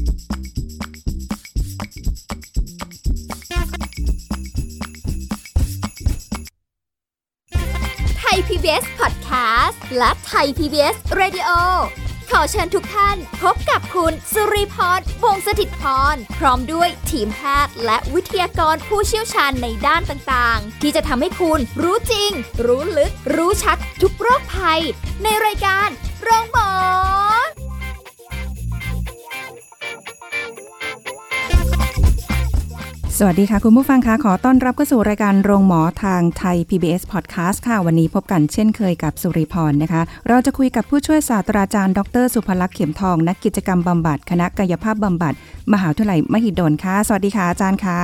Thai PBS Podcast และ Thai PBS Radio ขอเชิญทุกท่านพบกับคุณสุริพร วงศ์สถิตพรพร้อมด้วยทีมแพทย์และวิทยากรผู้เชี่ยวชาญในด้านต่างๆที่จะทำให้คุณรู้จริงรู้ลึกรู้ชัดทุกโรคภัยในรายการโรงหมอสวัสดีค่ะคุณผู้ฟังคะขอต้อนรับเข้าสู่รายการโรงหมอทางไทย PBS Podcast ค่ะวันนี้พบกันเช่นเคยกับสุริพรนะคะเราจะคุยกับผู้ช่วยศาสตราจารย์ดรสุภลักษณ์เข็มทองนักกิจกรรมบำบัดคณะกายภาพบำบัดมหาวิทยาลัยมหิดลค่ะสวัสดีค่ะอาจารย์ค่ะ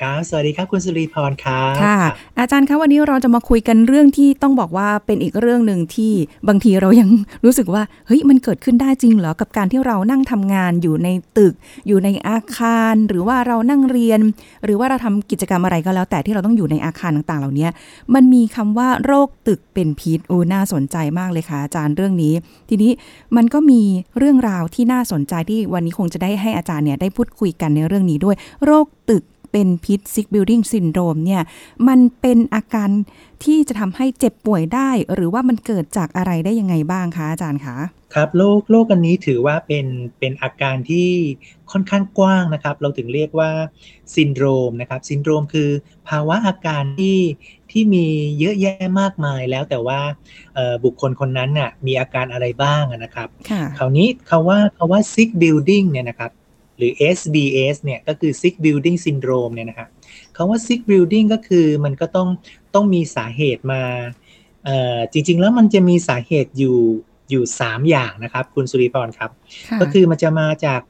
ครับสวัสดีครับคุณสุริพรค่ะค่ะอาจารย์คะวันนี้เราจะมาคุยกันเรื่องที่ต้องบอกว่าเป็นอีกเรื่องนึงที่บางทีเรายังรู้สึกว่าเฮ้ยมันเกิดขึ้นได้จริงเหรอกับการที่เรานั่งทำงานอยู่ในตึกอยู่ในอาคารหรือว่าเรานั่งเรียนหรือว่าเราทำกิจกรรมอะไรก็แล้วแต่ที่เราต้องอยู่ในอาคารต่างๆเหล่านี้มันมีคำว่าโรคตึกเป็นพิษน่าสนใจมากเลยค่ะอาจารย์เรื่องนี้ทีนี้มันก็มีเรื่องราวที่น่าสนใจที่วันนี้คงจะได้ให้อาจารย์เนี่ยได้พูดคุยกันในเรื่องนี้ด้วยโรคตึกเป็นพิษ Sick Building Syndrome เนี่ยมันเป็นอาการที่จะทำให้เจ็บป่วยได้หรือว่ามันเกิดจากอะไรได้ยังไงบ้างคะอาจารย์คะครับโรคอันนี้ถือว่าเป็นอาการที่ค่อนข้างกว้างนะครับเราถึงเรียกว่าซินโดรมนะครับซินโดรมคือภาวะอาการที่มีเยอะแยะมากมายแล้วแต่ว่าบุคคลคนนั้นน่ะมีอาการอะไรบ้างนะครับคราวนี้คำว่า Sick Building เนี่ยนะครับหรือ SBS เนี่ยก็คือ Sick Building Syndrome เนี่ยนะครับคำว่า Sick Building ก็คือมันก็ต้องมีสาเหตุมาจริงๆแล้วมันจะมีสาเหตุอยู่3อย่างนะครับคุณสุริพรครับก็คือมันจะมาจาก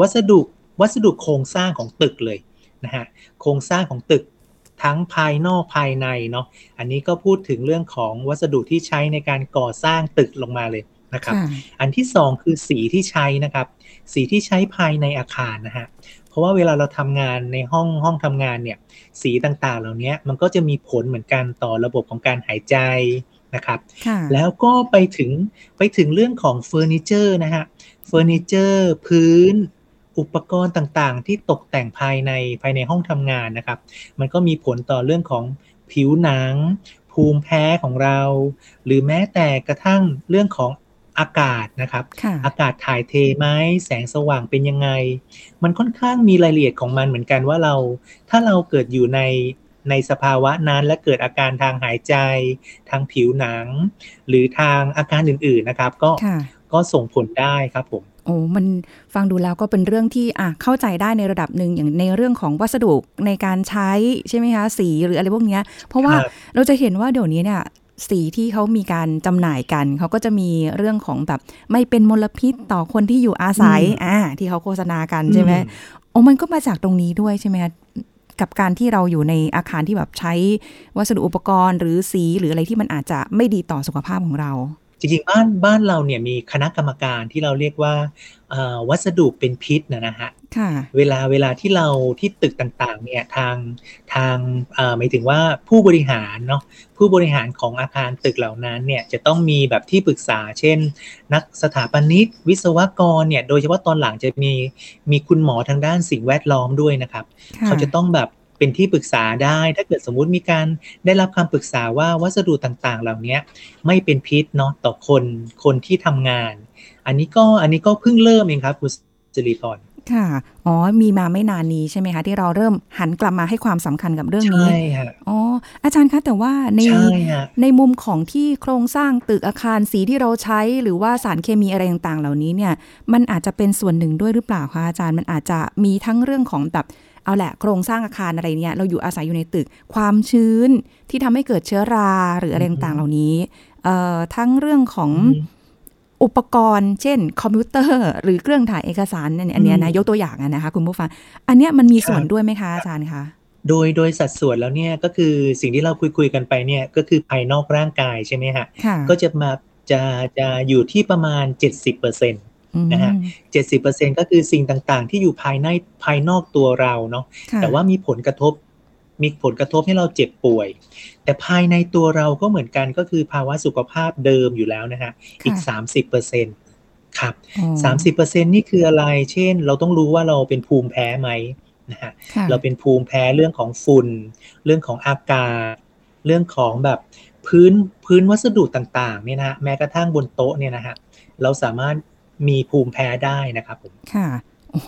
วัสดุโครงสร้างของตึกเลยนะฮะโครงสร้างของตึกทั้งภายนอกภายในเนาะอันนี้ก็พูดถึงเรื่องของวัสดุที่ใช้ในการก่อสร้างตึกลงมาเลยนะครับอันที่2คือสีที่ใช้นะครับสีที่ใช้ภายในอาคารนะฮะเพราะว่าเวลาเราทำงานในห้องทำงานเนี่ยสีต่างๆเหล่านี้มันก็จะมีผลเหมือนกันต่อระบบของการหายใจนะครับแล้วก็ไปถึงเรื่องของเฟอร์นิเจอร์นะฮะเฟอร์นิเจอร์พื้นอุปกรณ์ต่างๆที่ตกแต่งภายในห้องทำงานนะครับมันก็มีผลต่อเรื่องของผิวหนังภูมิแพ้ของเราหรือแม้แต่กระทั่งเรื่องของอากาศนะครับอากาศถ่ายเทไหมแสงสว่างเป็นยังไงมันค่อนข้างมีรายละเอียดของมันเหมือนกันว่าถ้าเราเกิดอยู่ในสภาวะนั้นและเกิดอาการทางหายใจทางผิวหนังหรือทางอาการอื่นๆนะครับก็ส่งผลได้ครับผมโอ้มันฟังดูแล้วก็เป็นเรื่องที่เข้าใจได้ในระดับหนึ่งอย่างในเรื่องของวัสดุในการใช้ใช่ไหมคะสีหรืออะไรพวกนี้เพราะว่าเราจะเห็นว่าเดี๋ยวนี้เนี่ยสีที่เขามีการจำหน่ายกันเขาก็จะมีเรื่องของแบบไม่เป็นมลพิษต่อคนที่อยู่อาศัยที่เขาโฆษณากันใช่ไหมโอ้มันก็มาจากตรงนี้ด้วยใช่ไหมคะกับการที่เราอยู่ในอาคารที่แบบใช้วัสดุอุปกรณ์หรือสีหรืออะไรที่มันอาจจะไม่ดีต่อสุขภาพของเราจริงๆบ้านเราเนี่ยมีคณะกรรมการที่เราเรียกว่าวัสดุเป็นพิษนะฮะเวลาที่เราที่ตึกต่างๆเนี่ยทางหมายถึงว่าผู้บริหารเนาะผู้บริหารของอาคารตึกเหล่านั้นเนี่ยจะต้องมีแบบที่ปรึกษาเช่นนักสถาปนิกวิศวกรเนี่ยโดยเฉพาะตอนหลังจะมีคุณหมอทางด้านสิ่งแวดล้อมด้วยนะครับเขาจะต้องแบบเป็นที่ปรึกษาได้ถ้าเกิดสมมุติมีการได้รับคำปรึกษาว่าวัสดุต่างๆเหล่านี้ไม่เป็นพิษเนาะต่อคนที่ทำงานอันนี้ก็เพิ่งเริ่มเองครับคุณสิริพรค่ะอ๋อมีมาไม่นานนี้ใช่ไหมคะที่เราเริ่มหันกลับมาให้ความสำคัญกับเรื่องนี้ใช่ค่ะอ๋ออาจารย์คะแต่ว่าในมุมของที่โครงสร้างตึกอาคารสีที่เราใช้หรือว่าสารเคมีอะไรต่างๆเหล่านี้เนี่ยมันอาจจะเป็นส่วนหนึ่งด้วยหรือเปล่าคะอาจารย์มันอาจจะมีทั้งเรื่องของแบบเอาแหละโครงสร้างอาคารอะไรเนี่ยเราอยู่อาศัยอยู่ในตึกความชื้นที่ทำให้เกิดเชื้อราหรืออะไรต่างๆเหล่านี้ทั้งเรื่องของอุปกรณ์เช่นคอมพิวเตอร์หรือเครื่องถ่ายเอกสารอันนี้นะยกตัวอย่างนะคะคุณผู้ฟังอันเนี้ยมันมีส่วนด้วยไหมคะอาจารย์คะโดยสัดส่วนแล้วเนี่ยก็คือสิ่งที่เราคุยกันไปเนี่ยก็คือภายนอกร่างกายใช่ไหมฮะก็จะมาจะอยู่ที่ประมาณ 70% นะฮะ 70% ก็คือสิ่งต่างๆที่อยู่ภายนอกตัวเราเนาะแต่ว่ามีผลกระทบให้เราเจ็บป่วยแต่ภายในตัวเราก็เหมือนกันก็คือภาวะสุขภาพเดิมอยู่แล้วนะฮะอีก 30% ครับ 30% นี่คืออะไรเช่นเราต้องรู้ว่าเราเป็นภูมิแพ้ไหมนะฮะเราเป็นภูมิแพ้เรื่องของฝุ่นเรื่องของอากาศเรื่องของแบบพื้นวัสดุต่างๆเนี่ยนะแม้กระทั่งบนโต๊ะเนี่ยนะฮะเราสามารถมีภูมิแพ้ได้นะครับผมค่ะโอ้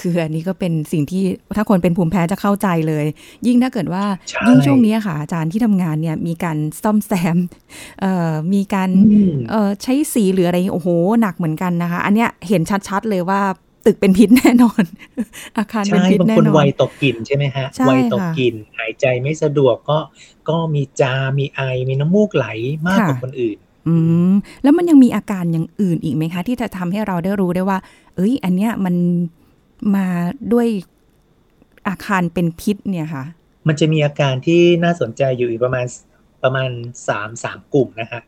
คืออันนี้ก็เป็นสิ่งที่ถ้าคนเป็นภูมิแพ้จะเข้าใจเลยยิ่งถ้าเกิดว่ายิ่งช่วงนี้ค่ะอาจารย์ที่ทำงานเนี่ยมีการซ่อมแซมมีการใช้สีหรืออะไรโอ้โหหนักเหมือนกันนะคะอันเนี้ยเห็นชัดๆเลยว่าตึกเป็นพิษแน่นอนอาคารเป็นพิษแน่นอนใช่บางคนไวต่อกลิ่นใช่ไหมฮะไวต่อกลิ่นหายใจไม่สะดวกก็มีจามมีไอมีน้ำมูกไหลมากกว่าคนอื่นแล้วมันยังมีอาการอย่างอื่นอีกไหมคะที่จะทำให้เราได้รู้ได้ว่าเอ้ยอันเนี้ยมันมาด้วยอาการเป็นพิษเนี่ยค่ะมันจะมีอาการที่น่าสนใจอยู่อีกประมาณ3กลุ่มนะฮะ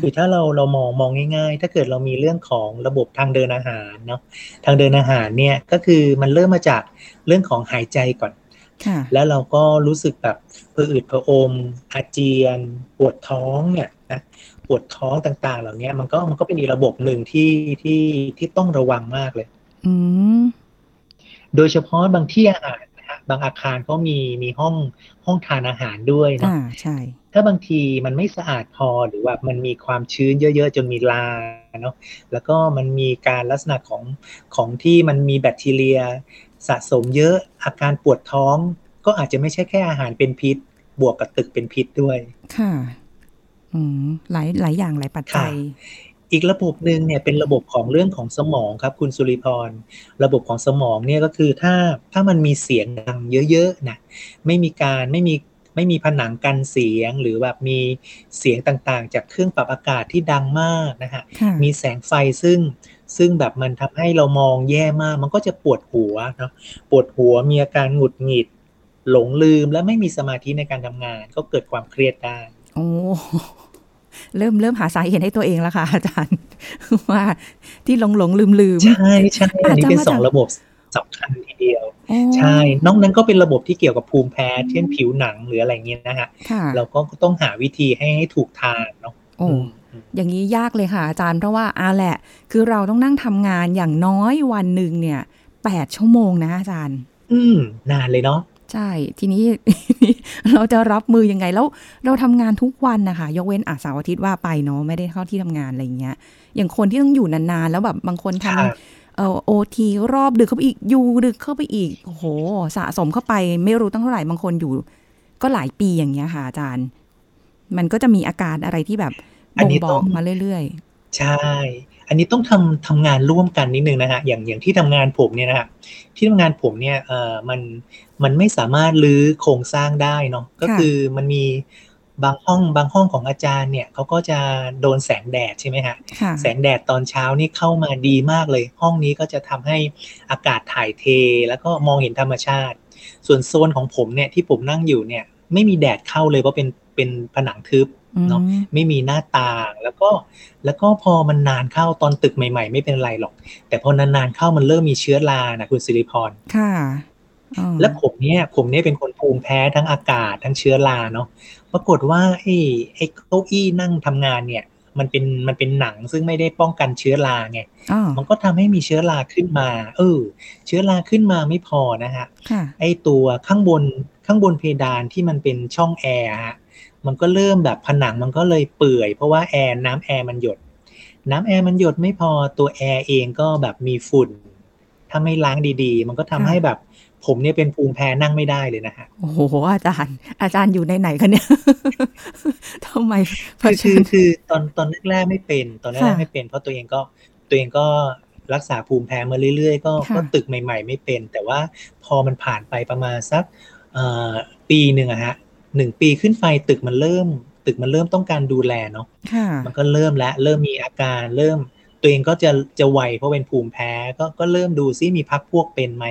คือถ้าเรามองง่ายๆถ้าเกิดเรามีเรื่องของระบบทางเดินอาหารเนาะทางเดินอาหารเนี่ยก็คือมันเริ่มมาจากเรื่องของหายใจก่อนแล้วเราก็รู้สึกแบบอืดอมอาเจียนปวดท้องเนี่ยนะปวดท้องต่างๆเหล่านี้มันก็เป็นอีกระบบหนึ่งที่ต้องระวังมากเลยโดยเฉพาะบางที่อาหารนะฮะบางอาคารเขามีห้องทานอาหารด้วยนะใช่ถ้าบางทีมันไม่สะอาดพอหรือว่ามันมีความชื้นเยอะๆจนมีลาเนาะแล้วก็มันมีการลักษณะของที่มันมีแบคทีเรียสะสมเยอะอาการปวดท้องก็อาจจะไม่ใช่แค่อาหารเป็นพิษบวกกับตึกเป็นพิษด้วยค่ะหลายอย่างหลายปัจจัยอีกระบบนึงเนี่ยเป็นระบบของเรื่องของสมองครับคุณสุริพรระบบของสมองเนี่ยก็คือถ้ามันมีเสียงดังเยอะๆนะไม่มีผนังกันเสียงหรือแบบมีเสียงต่างๆจากเครื่องปรับอากาศที่ดังมากนะฮะมีแสงไฟซึ่งแบบมันทำให้เรามองแย่มากมันก็จะปวดหัวเนาะปวดหัวมีอาการหงุดหงิดหลงลืมและไม่มีสมาธิในการทำงานก็เกิดความเครียดได้โอ้เริ่มหาสาเหตุให้ตัวเองแล้วค่ะอาจารย์ว่าที่หลงลืมใช่อันนี้เป็น2ระบบสำคัญทีเดียวใช่นอกนั้นก็เป็นระบบที่เกี่ยวกับภูมิแพ้เช่นผิวหนังหรืออะไรเงี้ยนะฮะเราก็ต้องหาวิธีให้ถูกทางเนาะอย่างนี้ยากเลยค่ะอาจารย์เพราะว่าแหละคือเราต้องนั่งทำงานอย่างน้อยวันนึงเนี่ย8ชั่วโมงนะอาจารย์นานเลยเนาะใช่ทีนี้ เราจะรับมือยังไงแล้วเราทำงานทุกวันนะคะยกเว้นเสาร์อาทิตย์ว่าไปเนาะไม่ได้เข้าที่ทำงานอะไรเงี้ยอย่างคนที่ต้องอยู่นานๆแล้วแบบบางคนทำOT รอบดึกเข้าไปอีกอยู่ดึกเข้าไปอีกโอ้โหสะสมเข้าไปไม่รู้ตั้งเท่าไหร่บางคนอยู่ก็หลายปีอย่างเงี้ยค่ะอาจารย์มันก็จะมีอาการอะไรที่แบบบ่งบอกมาเรื่อยๆใช่อันนี้ต้องทำงานร่วมกันนิดนึงนะฮะอย่างที่ทำงานผมเนี่ยนะฮะที่ทำงานผมเนี่ยมันไม่สามารถรื้อโครงสร้างได้เนาะก็คือมันมีบางห้องของอาจารย์เนี่ยเขาก็จะโดนแสงแดดใช่ไหมฮะแสงแดดตอนเช้านี่เข้ามาดีมากเลยห้องนี้ก็จะทำให้อากาศถ่ายเทแล้วก็มองเห็นธรรมชาติส่วนโซนของผมเนี่ยที่ผมนั่งอยู่เนี่ยไม่มีแดดเข้าเลยเพราะเป็นผนังทึบเนาะไม่มีหน้าต่างแล้วก็พอมันนานเข้าตอนตึกใหม่ๆไม่เป็นไรหรอกแต่พอนานๆเข้ามันเริ่มมีเชื้อรานะคุณศิริพรค่ะและผมเนี่ยเป็นคนภูมิแพ้ทั้งอากาศทั้งเชื้อราเนาะปรากฏว่าไอ้เก้าอี้นั่งทำงานเนี่ยมันเป็นหนังซึ่งไม่ได้ป้องกันเชื้อราไงมันก็ทำให้มีเชื้อราขึ้นมาเชื้อราขึ้นมาไม่พอนะฮะไอ้ตัวข้างบนเพดานที่มันเป็นช่องแอร์ฮะมันก็เริ่มแบบผนังมันก็เลยเปื่อยเพราะว่าน้ำแอร์มันหยดไม่พอตัวแอร์เองก็แบบมีฝุ่นถ้าไม่ล้างดีๆมันก็ทำให้แบบผมเนี่ยเป็นภูมิแพ้นั่งไม่ได้เลยนะฮะโอ้โหอาจารย์อยู่ในไหนคะเนี่ยทำไมคือตอนแรกๆไม่เป็นตอนแรกๆไม่เป็นเพราะตัวเองก็รักษาภูมิแพ้มาเรื่อยๆก็ตึกใหม่ๆไม่เป็นแต่ว่าพอมันผ่านไปประมาณสักปีนึงอะฮะ1 ปีขึ้นไปตึกมันเริ่มต้องการดูแลเนาะมันก็เริ่มมีอาการเริ่มตัวเองก็จะไวเพราะเป็นภูมิแพ้ก็เริ่มดูซิมีพรรคพวกเป็นไหม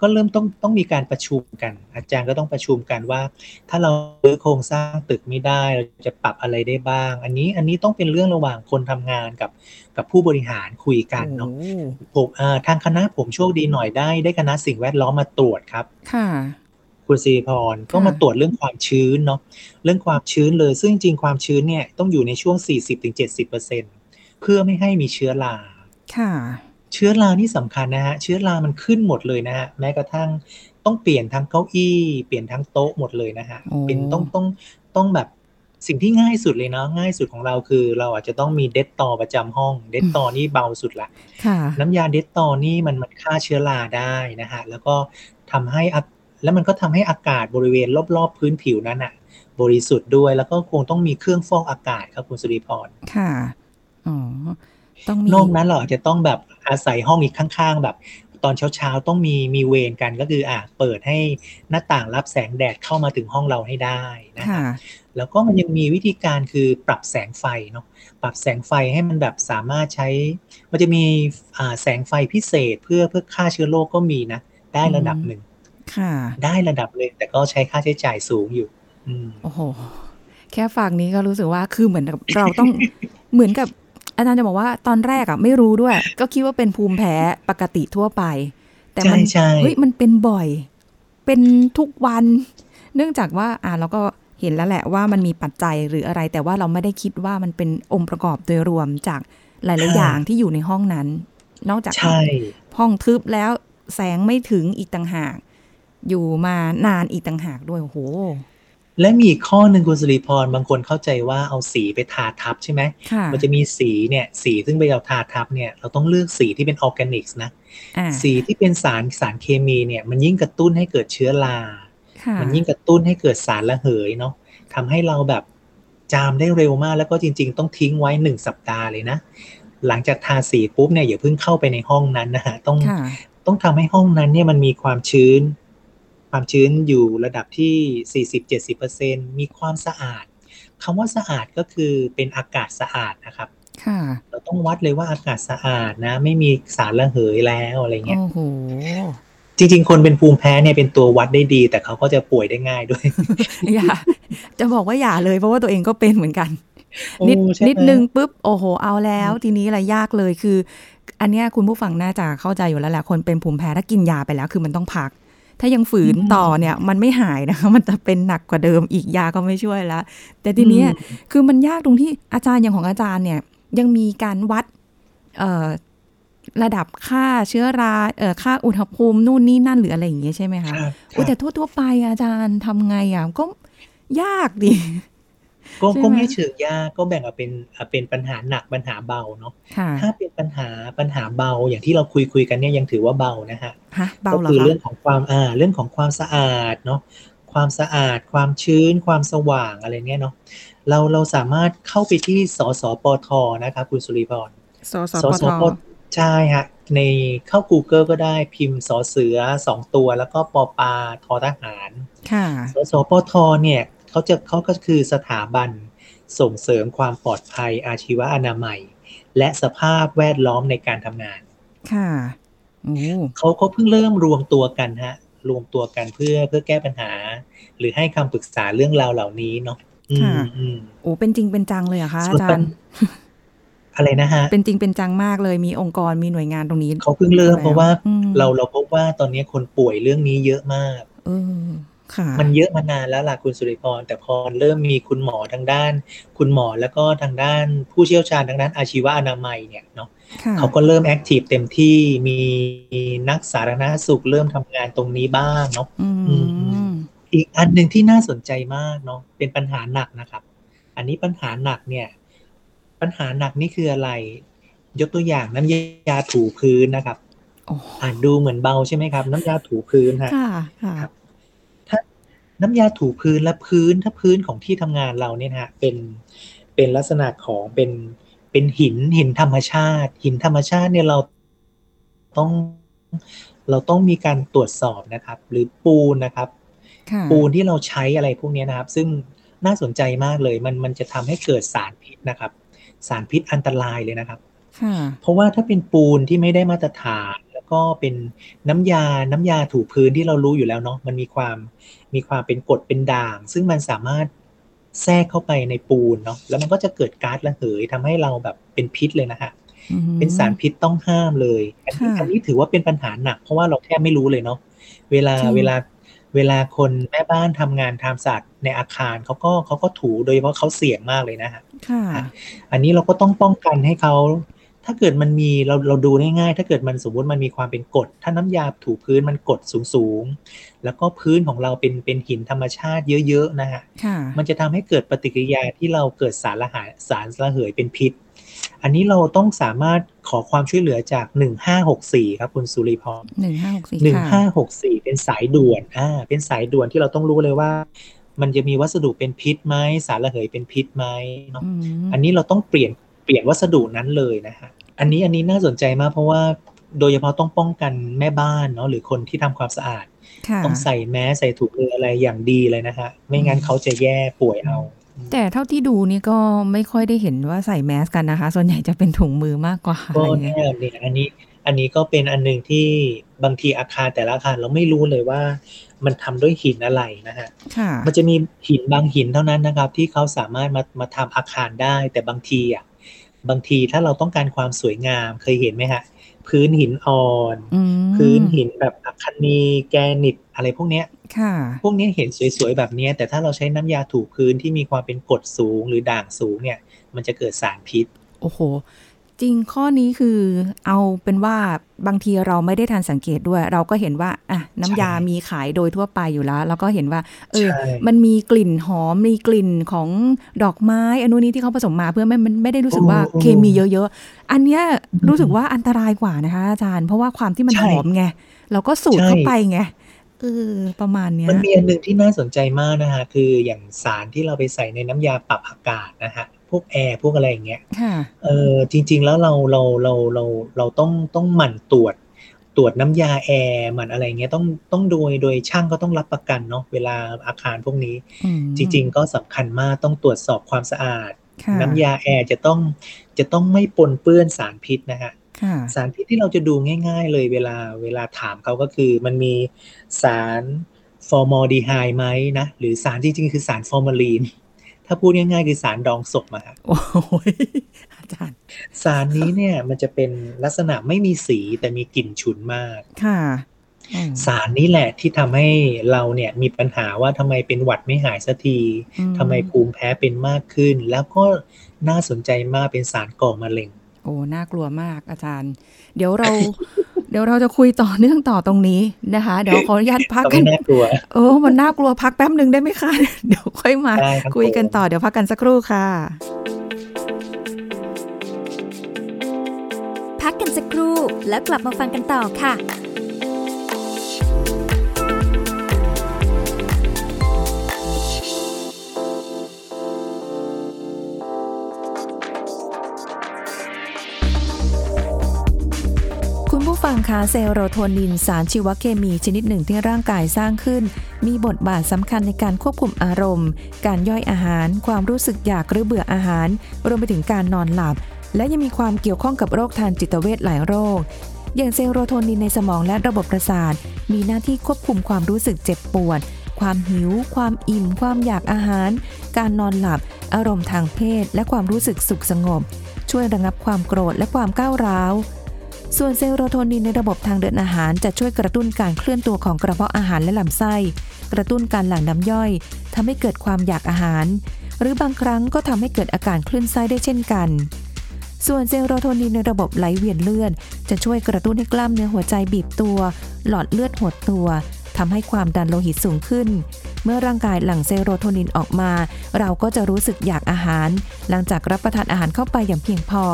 ก็เริ่มต้องมีการประชุมกันอาจารย์ก็ต้องประชุมกันว่าถ้าเรารื้อโครงสร้างตึกไม่ได้เราจะปรับอะไรได้บ้างอันนี้ต้องเป็นเรื่องระหว่างคนทำงานกับผู้บริหารคุยกันเนาะผมทางคณะผมโชคดีหน่อยได้คณะสิ่งแวดล้อมมาตรวจครับค่ะคุณศิริพรก็มาตรวจเรื่องความชื้นเนาะเรื่องความชื้นเลยซึ่งจริงความชื้นเนี่ยต้องอยู่ในช่วง 40-70% เพื่อไม่ให้มีเชื้อรา เชื้อรานี่สำคัญนะฮะเชื้อรามันขึ้นหมดเลยนะฮะแม้กระทั่งต้องเปลี่ยนทั้งเก้าอี้เปลี่ยนทั้งโต๊ะหมดเลยนะฮะเป็นต้องแบบสิ่งที่ง่ายสุดเลยเนาะง่ายสุดของเราคือเราอาจจะต้องมีเดตตอประจำห้องเดตตอนี่เบาสุดละน้ำยาเดตตอนี่มันฆ่าเชื้อราได้นะฮะแล้วก็ทำให้แล้วมันก็ทำให้อากาศบริเวณรอบๆพื้นผิวนั้นอ่ะบริสุทธิ์ด้วยแล้วก็คงต้องมีเครื่องฟอกอากาศครับคุณสุริพรค่ะอ๋อต้องมีนอกนั้นเราอาจจะต้องแบบอาศัยห้องอีกข้างๆแบบตอนเช้าๆต้องมีเวรกันก็คือเปิดให้หน้าต่างรับแสงแดดเข้ามาถึงห้องเราให้ได้นะค่ะแล้วก็มันยังมีวิธีการคือปรับแสงไฟเนาะปรับแสงไฟให้มันแบบสามารถใช้มันจะมีแสงไฟพิเศษเพื่อฆ่าเชื้อโรคก็มีนะได้ระดับหนึ่งค่ะได้ระดับเลยแต่ก็ใช้ค่าใช้จ่ายสูงอยู่โอ้โหแค่ฟังนี้ก็รู้สึกว่าคือเหมือนเราต้อง เหมือนกับอาจารย์จะบอกว่าตอนแรกอ่ะไม่รู้ด้วย ก็คิดว่าเป็นภูมิแพ้ปกติทั่วไปแต่มันเฮ้ยมันเป็นบ่อยเป็นทุกวันเนื่องจากว่าเราก็เห็นแล้วแหละว่ามันมีปัจจัยหรืออะไรแต่ว่าเราไม่ได้คิดว่ามันเป็นองค์ประกอบโดยรวมจากหลายๆอย่างที่อยู่ในห้องนั้นนอกจากห้องทึบแล้วแสงไม่ถึงอีกต่างหากอยู่มานานอีกต่างหากด้วยโอ้โหและมีอีกข้อหนึ่งคุณสุริพรบางคนเข้าใจว่าเอาสีไปทาทับใช่ไหมมันจะมีสีเนี่ยสีซึ่งไปเอาทาทับเนี่ยเราต้องเลือกสีที่เป็นออร์แกนิกส์นะสีที่เป็นสารเคมีเนี่ยมันยิ่งกระตุ้นให้เกิดเชื้อรามันยิ่งกระตุ้นให้เกิดสารระเหยเนาะทำให้เราแบบจามได้เร็วมากแล้วก็จริงๆต้องทิ้งไว้1สัปดาห์เลยนะหลังจากทาสีปุ๊บเนี่ยอย่าเพิ่งเข้าไปในห้องนั้นนะฮะต้องทำให้ห้องนั้นเนี่ยมันมีความชื้นอยู่ระดับที่ 40-70% มีความสะอาดคำว่าสะอาดก็คือเป็นอากาศสะอาดนะครับเราต้องวัดเลยว่าอากาศสะอาดนะไม่มีสารระเหยแล้วอะไรเงี้ยจริงๆคนเป็นภูมิแพ้เนี่ยเป็นตัววัดได้ดีแต่เขาก็จะป่วยได้ง่ายด้วย อย่าจะบอกว่าอย่าเลยเพราะว่าตัวเองก็เป็นเหมือนกันนิดนึงปุ๊บโอ้โหเอาแล้วทีนี้อะไรยากเลยคืออันเนี้ยคุณผู้ฟังน่าจะเข้าใจอยู่แล้วแหละคนเป็นภูมิแพ้ถ้ากินยาไปแล้วคือมันต้องพักถ้ายังฝืนต่อเนี่ยมันไม่หายนะคะมันจะเป็นหนักกว่าเดิมอีกยาก็ไม่ช่วยแล้วแต่ทีนี้คือมันยากตรงที่อาจารย์อย่างของอาจารย์เนี่ยยังมีการวัดระดับค่าเชื้อราค่าอุณหภูมินู่นนี่นั่นหรืออะไรอย่างเงี้ยใช่ไหมคะแต่ทั่วไปอาจารย์ทำไงอ่ะก็ยากดิก็ไม่เชิงยากก็แบ่งเป็นปัญหาหนักปัญหาเบาเนาะถ้าเป็นปัญหาเบาอย่างที่เราคุยกันเนี่ยยังถือว่าเบานะฮะก็คือเรื่องของความสะอาดเนาะความสะอาดความชื้นความสว่างอะไรเนี่ยเนาะเราสามารถเข้าไปที่สสปทนะครับคุณสุริพรสสปทใช่ฮะในเข้า Google ก็ได้พิมพ์สอเสือ2ตัวแล้วก็ปอปาทอทหารสสปทเนี่ยเขาก็คือสถาบันส่งเสริมความปลอดภัยอาชีวะอนามัยและสภาพแวดล้อมในการทำงานค่ะเขาเพิ่งเริ่มรวมตัวกันเพื่อแก้ปัญหาหรือให้คำปรึกษาเรื่องราวเหล่านี้เนาะค่ะโอ้เป็นจริงเป็นจังเลยอะคะอาจารย์อะไรนะฮะเป็นจริงเป็นจังมากเลยมีองค์กรมีหน่วยงานตรงนี้เขาเพิ่งเริ่มเพราะว่าเราพบว่าตอนนี้คนป่วยเรื่องนี้เยอะมากมันเยอะมานานแล้วล่ะคุณสุริพรแต่พอเริ่มมีคุณหมอทางด้านคุณหมอแล้วก็ทางด้านผู้เชี่ยวชาญทางด้านอาชีวะอนามัยเนี่ยเนาะเขาก็เริ่มแอคทีฟเต็มที่มีนักสาธารณสุขเริ่มทำงานตรงนี้บ้างเนาะอีกอันนึงที่น่าสนใจมากเนาะเป็นปัญหาหนักนะครับอันนี้ปัญหาหนักเนี่ยปัญหาหนักนี่คืออะไรยกตัวอย่างน้ำยาถูพื้นนะครับดูเหมือนเบาใช่ไหมครับน้ำยาถูพื้นฮะน้ำยาถูพื้นและพื้นถ้าพื้นของที่ทำงานเราเนี่ยฮะเป็นลักษณะของเป็นหินธรรมชาติหินธรรมชาติเนี่ยเราต้องมีการตรวจสอบนะครับหรือปูนนะครับปูนที่เราใช้อะไรพวกนี้นะครับซึ่งน่าสนใจมากเลยมันจะทำให้เกิดสารพิษนะครับสารพิษอันตรายเลยนะครับเพราะว่าถ้าเป็นปูนที่ไม่ได้มาตรฐานแล้วก็เป็นน้ำยาถูพื้นที่เรารู้อยู่แล้วเนาะมันมีความเป็นกรดเป็นด่างซึ่งมันสามารถแทรกเข้าไปในปูนเนาะแล้วมันก็จะเกิดก๊าซระเหยทำให้เราแบบเป็นพิษเลยนะฮะเป็นสารพิษต้องห้ามเลยอันนี้ถือว่าเป็นปัญหาหนักเพราะว่าเราแทบไม่รู้เลยเนาะเวลาคนแม่บ้านทำงานทำสะอาดในอาคารเขาก็ถูโดยเฉพาะเขาเสี่ยงมากเลยนะฮะอันนี้เราก็ต้องป้องกันให้เขา ถ้าเกิดมันมีเราดูง่ายๆถ้าเกิดมันสมมติมันมีความเป็นกรดถ้าน้ำยาถูพื้นมันกรดสูงๆแล้วก็พื้นของเราเป็นหินธรรมชาติเยอะๆนะฮะมันจะทำให้เกิดปฏิกิริยาที่เราเกิดสารระเหยเป็นพิษอันนี้เราต้องสามารถขอความช่วยเหลือจาก1564ครับคุณสุริพร1564เป็นสายด่วนเป็นสายด่วนที่เราต้องรู้เลยว่ามันจะมีวัสดุเป็นพิษไหมสารระเหยเป็นพิษไหมเนาะอันนี้เราต้องเปลี่ยนวัสดุนั้นเลยนะฮะอันนี้น่าสนใจมากเพราะว่าโดยเฉพาะต้องป้องกันแม่บ้านเนาะหรือคนที่ทำความสะอาดต้องใส่แมสใส่ถุงมืออะไรอย่างดีเลยนะฮะไม่งั้นเขาจะแย่ป่วยเอาแต่เท่าที่ดูนี่ก็ไม่ค่อยได้เห็นว่าใส่แมสกันนะคะส่วนใหญ่จะเป็นถุงมือมากกว่าก็แน่เนี่ยอันนี้ก็เป็นอันนึงที่บางทีอาคารแต่ละอาคารเราไม่รู้เลยว่ามันทำด้วยหินอะไรนะฮะมันจะมีหินบางหินเท่านั้นนะครับที่เขาสามารถมาทำอาคารได้แต่บางทีถ้าเราต้องการความสวยงามเคยเห็นไหมฮะพื้นหินอ่อนพื้นหินแบบอัคนีแกรนิตอะไรพวกเนี้ยพวกนี้เห็นสวยๆแบบนี้แต่ถ้าเราใช้น้ำยาถูพื้นที่มีความเป็นกรดสูงหรือด่างสูงเนี่ยมันจะเกิดสารพิษโอ้โหจริงข้อนี้คือเอาเป็นว่าบางทีเราไม่ได้ทันสังเกตด้วยเราก็เห็นว่าอ่ะน้ำยามีขายโดยทั่วไปอยู่แล้วแล้วก็เห็นว่ามันมีกลิ่นหอมมีกลิ่นของดอกไม้อันนู้นนี้ที่เขาผสมมาเพื่อมันไม่ได้รู้สึกว่าเคมีเยอะๆอันเนี้ยรู้สึกว่าอันตรายกว่านะคะอาจารย์เพราะว่าความที่มันหอมไงเราก็สูดเข้าไปไงประมาณเนี้ยมันมีอันนึงที่น่าสนใจมากนะคะคืออย่างสารที่เราไปใส่ในน้ำยาปรับอากาศนะฮะพวกแอร์พวกอะไรอย่างเงี้ยจริงๆแล้วเราต้องหมั่นตรวจน้ำยาแอร์หมั่นอะไรเงี้ยต้องโดยช่างก็ต้องรับประกันเนาะเวลาอาคารพวกนี้จริงๆก็สำคัญมากต้องตรวจสอบความสะอาดน้ำยาแอร์จะต้องไม่ปนเปื้อนสารพิษนะฮะสารพิษที่เราจะดูง่ายๆเลยเวลาถามเขาก็คือมันมีสารฟอร์มอลดีไฮด์ไหมนะหรือสารจริงๆคือสารฟอร์มาลีนถ้าพูดง่ายๆคือสารดองศพมาครับโอ้ยอาจารย์สารนี้เนี่ยมันจะเป็นลักษณะไม่มีสีแต่มีกลิ่นฉุนมากค่ะสารนี้แหละที่ทำให้เราเนี่ยมีปัญหาว่าทำไมเป็นหวัดไม่หายสักทีทำไมภูมิแพ้เป็นมากขึ้นแล้วก็น่าสนใจมากเป็นสารก่อมะเร็งโอ้น่ากลัวมากอาจารย์เดี๋ยวเราจะคุยต่อเนื่องต่อตรงนี้นะคะเดี๋ยวขออนุญาตพักกันมันน่ากลัวพักแป๊บนึงได้ไหมคะเดี๋ยวค่อยมาคุยกันต่อเดี๋ยวพักกันสักครู่ค่ะพักกันสักครู่แล้วกลับมาฟังกันต่อค่ะฟังค่ะเซโรโทนินสารชีวเคมีชนิดหนึ่งที่ร่างกายสร้างขึ้นมีบทบาทสำคัญในการควบคุมอารมณ์การย่อยอาหารความรู้สึกอยากหรือเบื่ออาหารรวมไปถึงการนอนหลับและยังมีความเกี่ยวข้องกับโรคทางจิตเวชหลายโรคอย่างเซโรโทนินในสมองและระบบประสาทมีหน้าที่ควบคุมความรู้สึกเจ็บปวดความหิวความอิ่มความอยากอาหารการนอนหลับอารมณ์ทางเพศและความรู้สึกสุขสงบช่วยระงับความโกรธและความก้าวร้าวส่วนเซโรโทนินในระบบทางเดินอาหารจะช่วยกระตุ้นการเคลื่อนตัวของกระเพาะอาหารและลำไส้กระตุ้นการหลั่งน้ำย่อยทำให้เกิดความอยากอาหารหรือบางครั้งก็ทำให้เกิดอาการคลื่นไส้ได้เช่นกันส่วนเซโรโทนินในระบบไหลเวียนเลือดจะช่วยกระตุ้นให้กล้ามเนื้อหัวใจบีบตัวหลอดเลือดหดตัวทำให้ความดันโลหิตสูงขึ้นเมื่อร่างกายหลั่งเซโรโทนินออกมาเราก็จะรู้สึกอยากอาหารหลังจากรับประทานอาหารเข้าไปอย่างเพียงพอ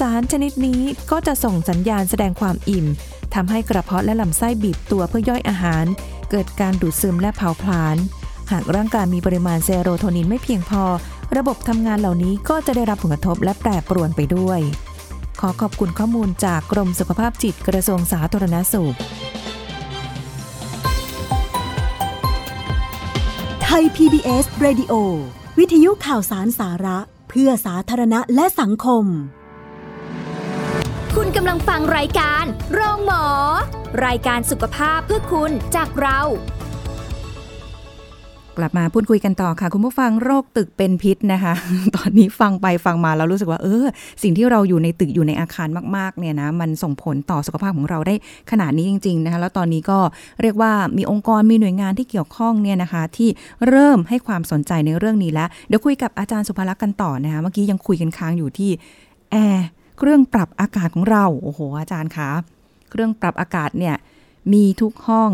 สารชนิดนี้ก็จะส่งสัญญาณแสดงความอิ่มทำให้กระเพาะและลำไส้บีบตัวเพื่อย่อยอาหารเกิดการดูดซึมและเผาผลาญหากร่างกายมีปริมาณเซโรโทนินไม่เพียงพอระบบทำงานเหล่านี้ก็จะได้รับผลกระทบและแปรปรวนไปด้วยขอขอบคุณข้อมูลจากกรมสุขภาพจิตกระทรวงสาธารณสุขไทย PBS Radio วิทยุข่าวสารสาระเพื่อสาธารณะและสังคมคุณกำลังฟังรายการโรงหมอรายการสุขภาพเพื่อคุณจากเรากลับมาพูดคุยกันต่อค่ะคุณผู้ฟังโรคตึกเป็นพิษนะคะตอนนี้ฟังไปฟังมาแล้วรู้สึกว่าสิ่งที่เราอยู่ในตึกอยู่ในอาคารมากๆเนี่ยนะมันส่งผลต่อสุขภาพของเราได้ขนาดนี้จริงๆนะคะแล้วตอนนี้ก็เรียกว่ามีองค์กรมีหน่วยงานที่เกี่ยวข้องเนี่ยนะคะที่เริ่มให้ความสนใจในเรื่องนี้แล้วเดี๋ยวคุยกับอาจารย์สุภลักษณ์กันต่อนะคะเมื่อกี้ยังคุยกันค้างอยู่ที่แอร์ เครื่องปรับอากาศของเราโอ้โหอาจารย์คะเครื่องปรับอากาศเนี่ยมีทุกห้อง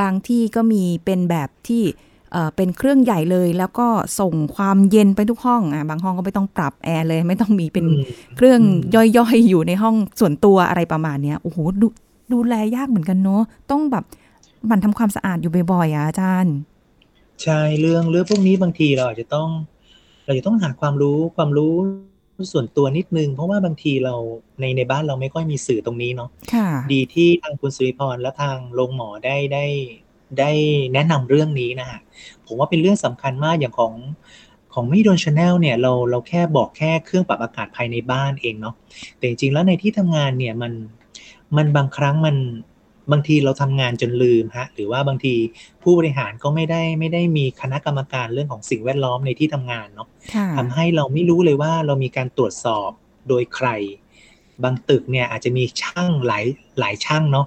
บางที่ก็มีเป็นแบบที่เป็นเครื่องใหญ่เลยแล้วก็ส่งความเย็นไปทุกห้องบางห้องก็ไม่ต้องปรับแอร์เลยไม่ต้องมีเป็นเครื่องย่อยๆอยู่ในห้องส่วนตัวอะไรประมาณนี้โอ้โหดูแลยากเหมือนกันเนาะต้องแบบมันทำความสะอาดอยู่บ่อยๆอาจารย์ใช่เรื่องพวกนี้บางทีเราจะต้องหาความรู้ส่วนตัวนิดนึงเพราะว่าบางทีเราในบ้านเราไม่ค่อยมีสื่อตรงนี้เนาะดีที่ทางคุณสุริพรและทางโรงหมอได้แนะนำเรื่องนี้นะฮะผมว่าเป็นเรื่องสำคัญมากอย่างของไม่โดน Channel เนี่ยเราแค่บอกแค่เครื่องปรับอากาศภายในบ้านเองเนาะแต่จริงๆแล้วในที่ทำงานเนี่ยมันบางครั้งมันบางทีเราทำงานจนลืมฮะหรือว่าบางทีผู้บริหารก็ไม่ได้มีคณะกรรมการเรื่องของสิ่งแวดล้อมในที่ทำงานเนาะทำให้เราไม่รู้เลยว่าเรามีการตรวจสอบโดยใครบางตึกเนี่ยอาจจะมีช่างหลายช่างเนาะ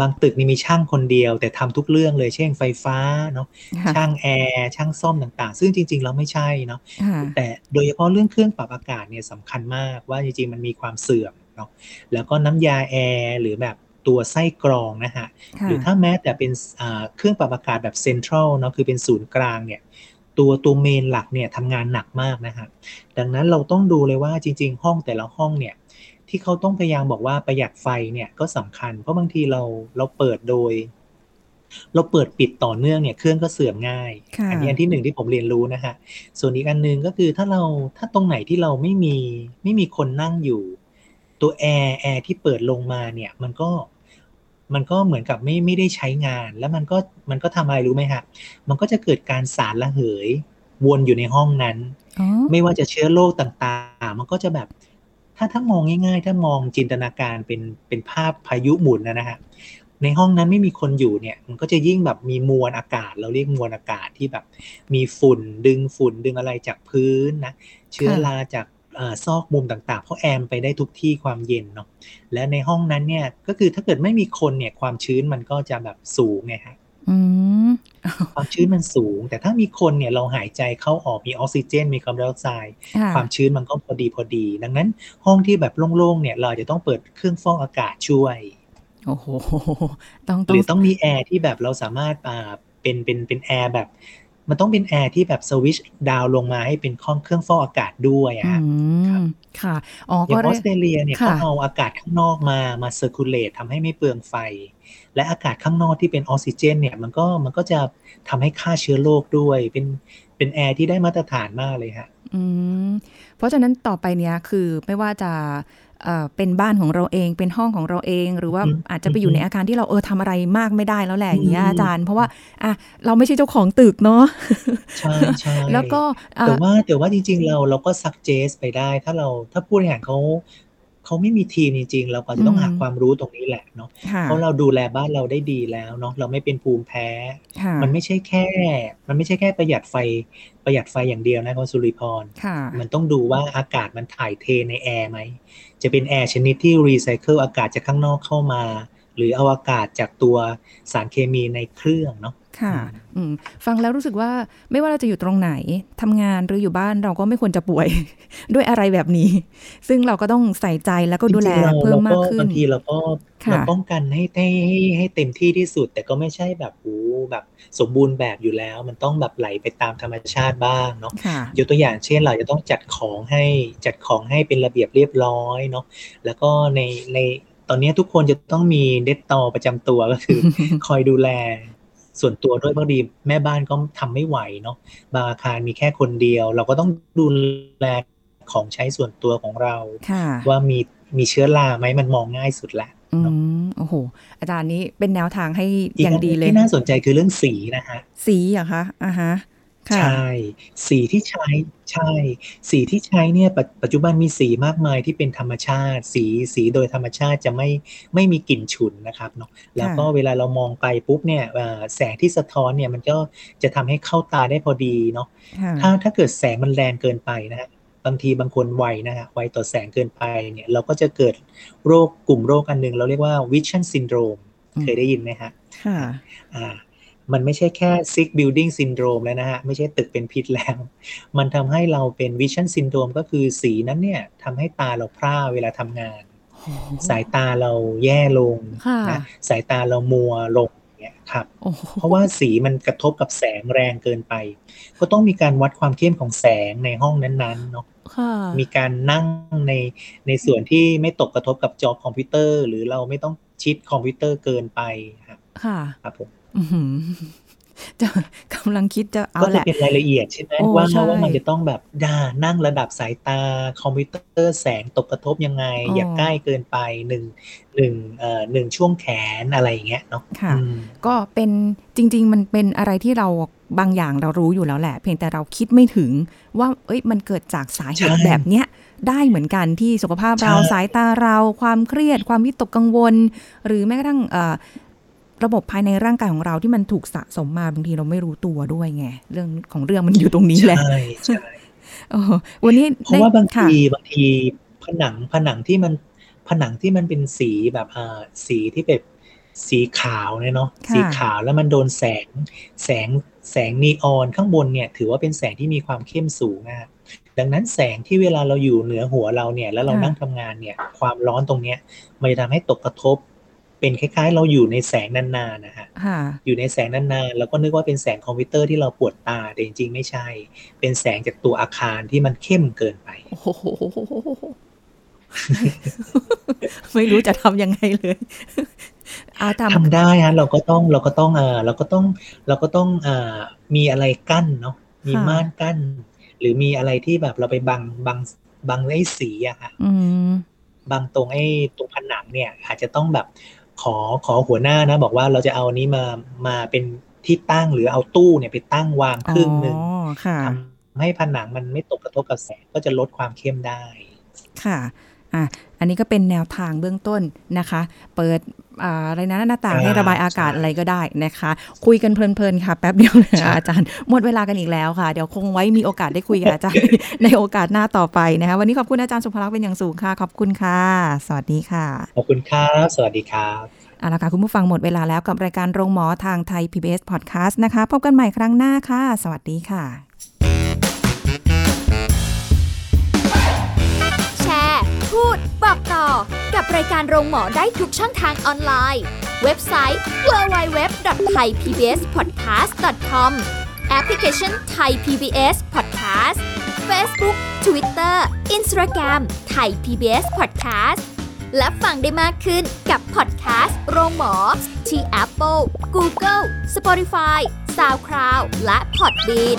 บางตึกนี่มีช่างคนเดียวแต่ทำทุกเรื่องเลยเช่นไฟฟ้าเนาะช่างแอร์ช่างซ่อมต่างๆซึ่งจริงๆเราไม่ใช่เนาะแต่โดยเฉพาะเรื่องเครื่องปรับอากาศเนี่ยสำคัญมากว่าจริงๆมันมีความเสื่อมเนาะแล้วก็น้ำยาแอร์หรือแบบตัวไส้กรองนะฮะหรือถ้าแม้แต่เป็นเครื่องปรับอากาศแบบเซ็นทรัลเนาะคือเป็นศูนย์กลางเนี่ยตัวเมนหลักเนี่ยทำงานหนักมากนะฮะดังนั้นเราต้องดูเลยว่าจริงๆห้องแต่ละห้องเนี่ยที่เขาต้องพยายามบอกว่าประหยัดไฟเนี่ยก็สำคัญเพราะบางทีเราเปิดปิดต่อเนื่องเนี่ยเครื่องก็เสื่อมง่ายอันนี้อันที่หนึ่งที่ผมเรียนรู้นะฮะส่วนอีกอันนึงก็คือถ้าตรงไหนที่เราไม่มีคนนั่งอยู่ตัวแอร์ที่เปิดลงมาเนี่ยมันก็เหมือนกับไม่ได้ใช้งานแล้วมันก็ทำอะไรรู้ไหมฮะมันก็จะเกิดการสารระเหยวนอยู่ในห้องนั้นไม่ว่าจะเชื้อโรคต่างๆมันก็จะแบบถ้ามองง่ายๆถ้ามองจินตนาการเป็นภาพพายุหมุนนะฮะในห้องนั้นไม่มีคนอยู่เนี่ยมันก็จะยิ่งแบบมีมวลอากาศเราเรียกมวลอากาศที่แบบมีฝุ่นดึงอะไรจากพื้นนะเชื้อราจากซอกมุมต่างๆเพราะแอมไปได้ทุกที่ความเย็นเนาะและในห้องนั้นเนี่ยก็คือถ้าเกิดไม่มีคนเนี่ยความชื้นมันก็จะแบบสูงไงฮะความชื้นมันสูงแต่ถ้ามีคนเนี่ยเราหายใจเข้าออกมีออกซิเจนมีคาร์บอนไดออกไซด์ความชื้นมันก็พอดีดังนั้นห้องที่แบบโล่งๆเนี่ยเราจะต้องเปิดเครื่องฟอกอากาศช่วยโอ้โหหรือต้องมีแอร์ที่แบบเราสามารถเป็นแอร์แบบมันต้องเป็นแอร์ที่แบบสวิตช์ดาวลงมาให้เป็นเครื่องฟอกอากาศด้วยอ่ะค่ะอ๋อก็ออสเตรเลียเนี่ยเขาเอาอากาศข้างนอกมาเซอร์คูลเลตทำให้ไม่เปลืองไฟและอากาศข้างนอกที่เป็นออกซิเจนเนี่ยมันก็จะทำให้ฆ่าเชื้อโรคด้วยเป็นแอร์ที่ได้มาตรฐานมากเลยฮะเพราะฉะนั้นต่อไปเนี่ยคือไม่ว่าจะเป็นบ้านของเราเองเป็นห้องของเราเองหรือว่าอาจจะไปอยู่ในอาคารที่เราทำอะไรมากไม่ได้แล้วแหละอย่างเงี้ยอาจารย์เพราะว่าเราไม่ใช่เจ้าของตึกเนาะใช่ใช่แล้วก็แต่ว่าจริงๆเราก็ซักเจสไปได้ถ้าผู้บริหารเขาไม่มีทีมจริงๆเราก็จะต้องหาความรู้ตรงนี้แหละเนาะเพราะเราดูแลบ้านเราได้ดีแล้วเนาะเราไม่เป็นภูมิแพ้มันไม่ใช่แค่ประหยัดไฟอย่างเดียวนะคุณสุริพรมันต้องดูว่าอากาศมันถ่ายเทในแอร์ไหมจะเป็นแอร์ชนิดที่รีไซเคิลอากาศจากข้างนอกเข้ามาหรือเอาอากาศจากตัวสารเคมีในเครื่องเนาะค่ะฟังแล้วรู้สึกว่าไม่ว่าเราจะอยู่ตรงไหนทำงานหรืออยู่บ้านเราก็ไม่ควรจะป่วย ด้วยอะไรแบบนี้ซึ่งเราก็ต้องใส่ใจแล้วก็ดูแลเพิ่มมากขึ้นบางทีเราก็ป้องกันให้เต็มที่ที่สุดแต่ก็ไม่ใช่แบบแบบสมบูรณ์แบบอยู่แล้วมันต้องแบบไหลไปตามธรรมชาติบ้างเนาะยกตัวอย่างเช่นเราจะต้องจัดของให้เป็นระเบียบเรียบร้อยเนาะแล้วก็ในตอนนี้ทุกคนจะต้องมีเดตตอประจำตัวก็คือ คอยดูแลส่วนตัวด้วยพอดีแม่บ้านก็ทำไม่ไหวเนาะบางอาคารมีแค่คนเดียวเราก็ต้องดูแลของใช้ส่วนตัวของเราว่ามีเชื้อราไหมมันมองง่ายสุดละโอ้โหอาจารย์นี้เป็นแนวทางให้อย่างดีเลยที่น่าสนใจคือเรื่องสีนะฮะสีเหรอคะฮะใช่สีที่ใช้เนี่ยปัจจุบันมีสีมากมายที่เป็นธรรมชาติสีโดยธรรมชาติจะไม่มีกลิ่นฉุนนะครับเนาะแล้วก็เวลาเรามองไปปุ๊บเนี่ยแสงที่สะท้อนเนี่ยมันก็จะทำให้เข้าตาได้พอดีเนาะถ้าเกิดแสงมันแรงเกินไปนะฮะบางทีบางคนไวต่อแสงเกินไปเนี่ยเราก็จะเกิดกลุ่มโรคอันนึงเราเรียกว่า Vision Syndrome เคยได้ยินไหมฮะ มันไม่ใช่แค่ Sick Building Syndrome แล้วนะฮะไม่ใช่ตึกเป็นพิษแล้วมันทำให้เราเป็น Vision Syndrome ก็คือสีนั้นเนี่ยทำให้ตาเราพร่าเวลาทำงานสายตาเราแย่ลงนะสายตาเรามัวลงเนี่ยครับเพราะว่าสีมันกระทบกับแสงแรงเกินไปก็ต้องมีการวัดความเข้มของแสงในห้องนั้นๆเนาะมีการนั่งในส่วนที่ไม่ตกกระทบกับจอคอมพิวเตอร์หรือเราไม่ต้องชิดคอมพิวเตอร์เกินไปครับครับผมจะกำลังคิดจะเอาแหละก็จะเป็นรายละเอียดใช่ไหมว่ามันจะต้องแบบนั่งระดับสายตาคอมพิวเตอร์แสงตกกระทบยังไง อย่าใกล้เกินไปหนึ่งช่วงแขนอะไรอย่างเงี้ยเนาะค่ะก็เป็นจริงๆมันเป็นอะไรที่เราบางอย่างเรารู้อยู่แล้วแหละเพียงแต่เราคิดไม่ถึงว่าเอ้ยมันเกิดจากสาเหตุแบบเนี้ยได้เหมือนกันที่สุขภาพเราสายตาเราความเครียดความวิตกกังวลหรือแม้กระทั่งระบบภายในร่างกายของเราที่มันถูกสะสมมาบางทีเราไม่รู้ตัวด้วยไงเรื่องของเรื่องมันอยู่ตรงนี้แหละใช่วันนี้เพราะว่าบางทีผนังที่มันเป็นสีแบบสีที่เป็นสีขาวเนาะสีขาวแล้วมันโดนแสงนีออนข้างบนเนี่ยถือว่าเป็นแสงที่มีความเข้มสูงนะดังนั้นแสงที่เวลาเราอยู่เหนือหัวเราเนี่ยแล้วเรานั่งทำงานเนี่ยความร้อนตรงเนี้ยมันจะทำให้ตกกระทบเป็นคล้ายๆเราอยู่ในแสงนานๆนะฮะอยู่ในแสงนานๆแล้วก็นึกว่าเป็นแสงคอมพิวเตอร์ที่เราปวดตาแต่จริงๆไม่ใช่เป็นแสงจากตัวอาคารที่มันเข้มเกินไปโอ้โหไม่รู้จะทำยังไงเลยทำได้ฮะเราก็ต้องมีอะไรกั้นเนาะมีม่านกั้นหรือมีอะไรที่แบบเราไปบังไอ้สีอะค่ะบางตรงไอ้ตรงผนังเนี่ยอาจจะต้องแบบขอหัวหน้านะบอกว่าเราจะเอานี้มาเป็นที่ตั้งหรือเอาตู้เนี่ยไปตั้งวางครึ่งนึงทำให้ผนังมันไม่ตกกระทบกับแสงก็จะลดความเข้มได้ค่ะอันนี้ก็เป็นแนวทางเบื้องต้นนะคะเปิดอะไรนะหน้าต่างให้ระบายอากาศอะไรก็ได้นะคะคุยกันเพลินๆค่ะแป๊บเดียวเลยอาจารย์หมดเวลากันอีกแล้วค่ะเดี๋ยวคงไว้มีโอกาสได้คุยกับอาจารย์ ในโอกาสหน้าต่อไปนะคะวันนี้ขอบคุณอาจารย์สุภลักษณ์เป็นอย่างสูงค่ะขอบคุณค่ะสวัสดีค่ะขอบคุณครับสวัสดีครับเอาล่ะค่ะคุณผู้ฟังหมดเวลาแล้วกับรายการโรงหมอทางไทย PBS Podcast นะคะพบกันใหม่ครั้งหน้าค่ะสวัสดีค่ะพูดบอกต่อกับรายการโรงหมอได้ทุกช่องทางออนไลน์เว็บไซต์ www.thaipbspodcast.com แอปพลิเคชัน Thai PBS Podcast Facebook Twitter Instagram Thai PBS Podcast และฟังได้มากขึ้นกับ Podcast โรงหมอที่ Apple Google Spotify SoundCloud และ Podbean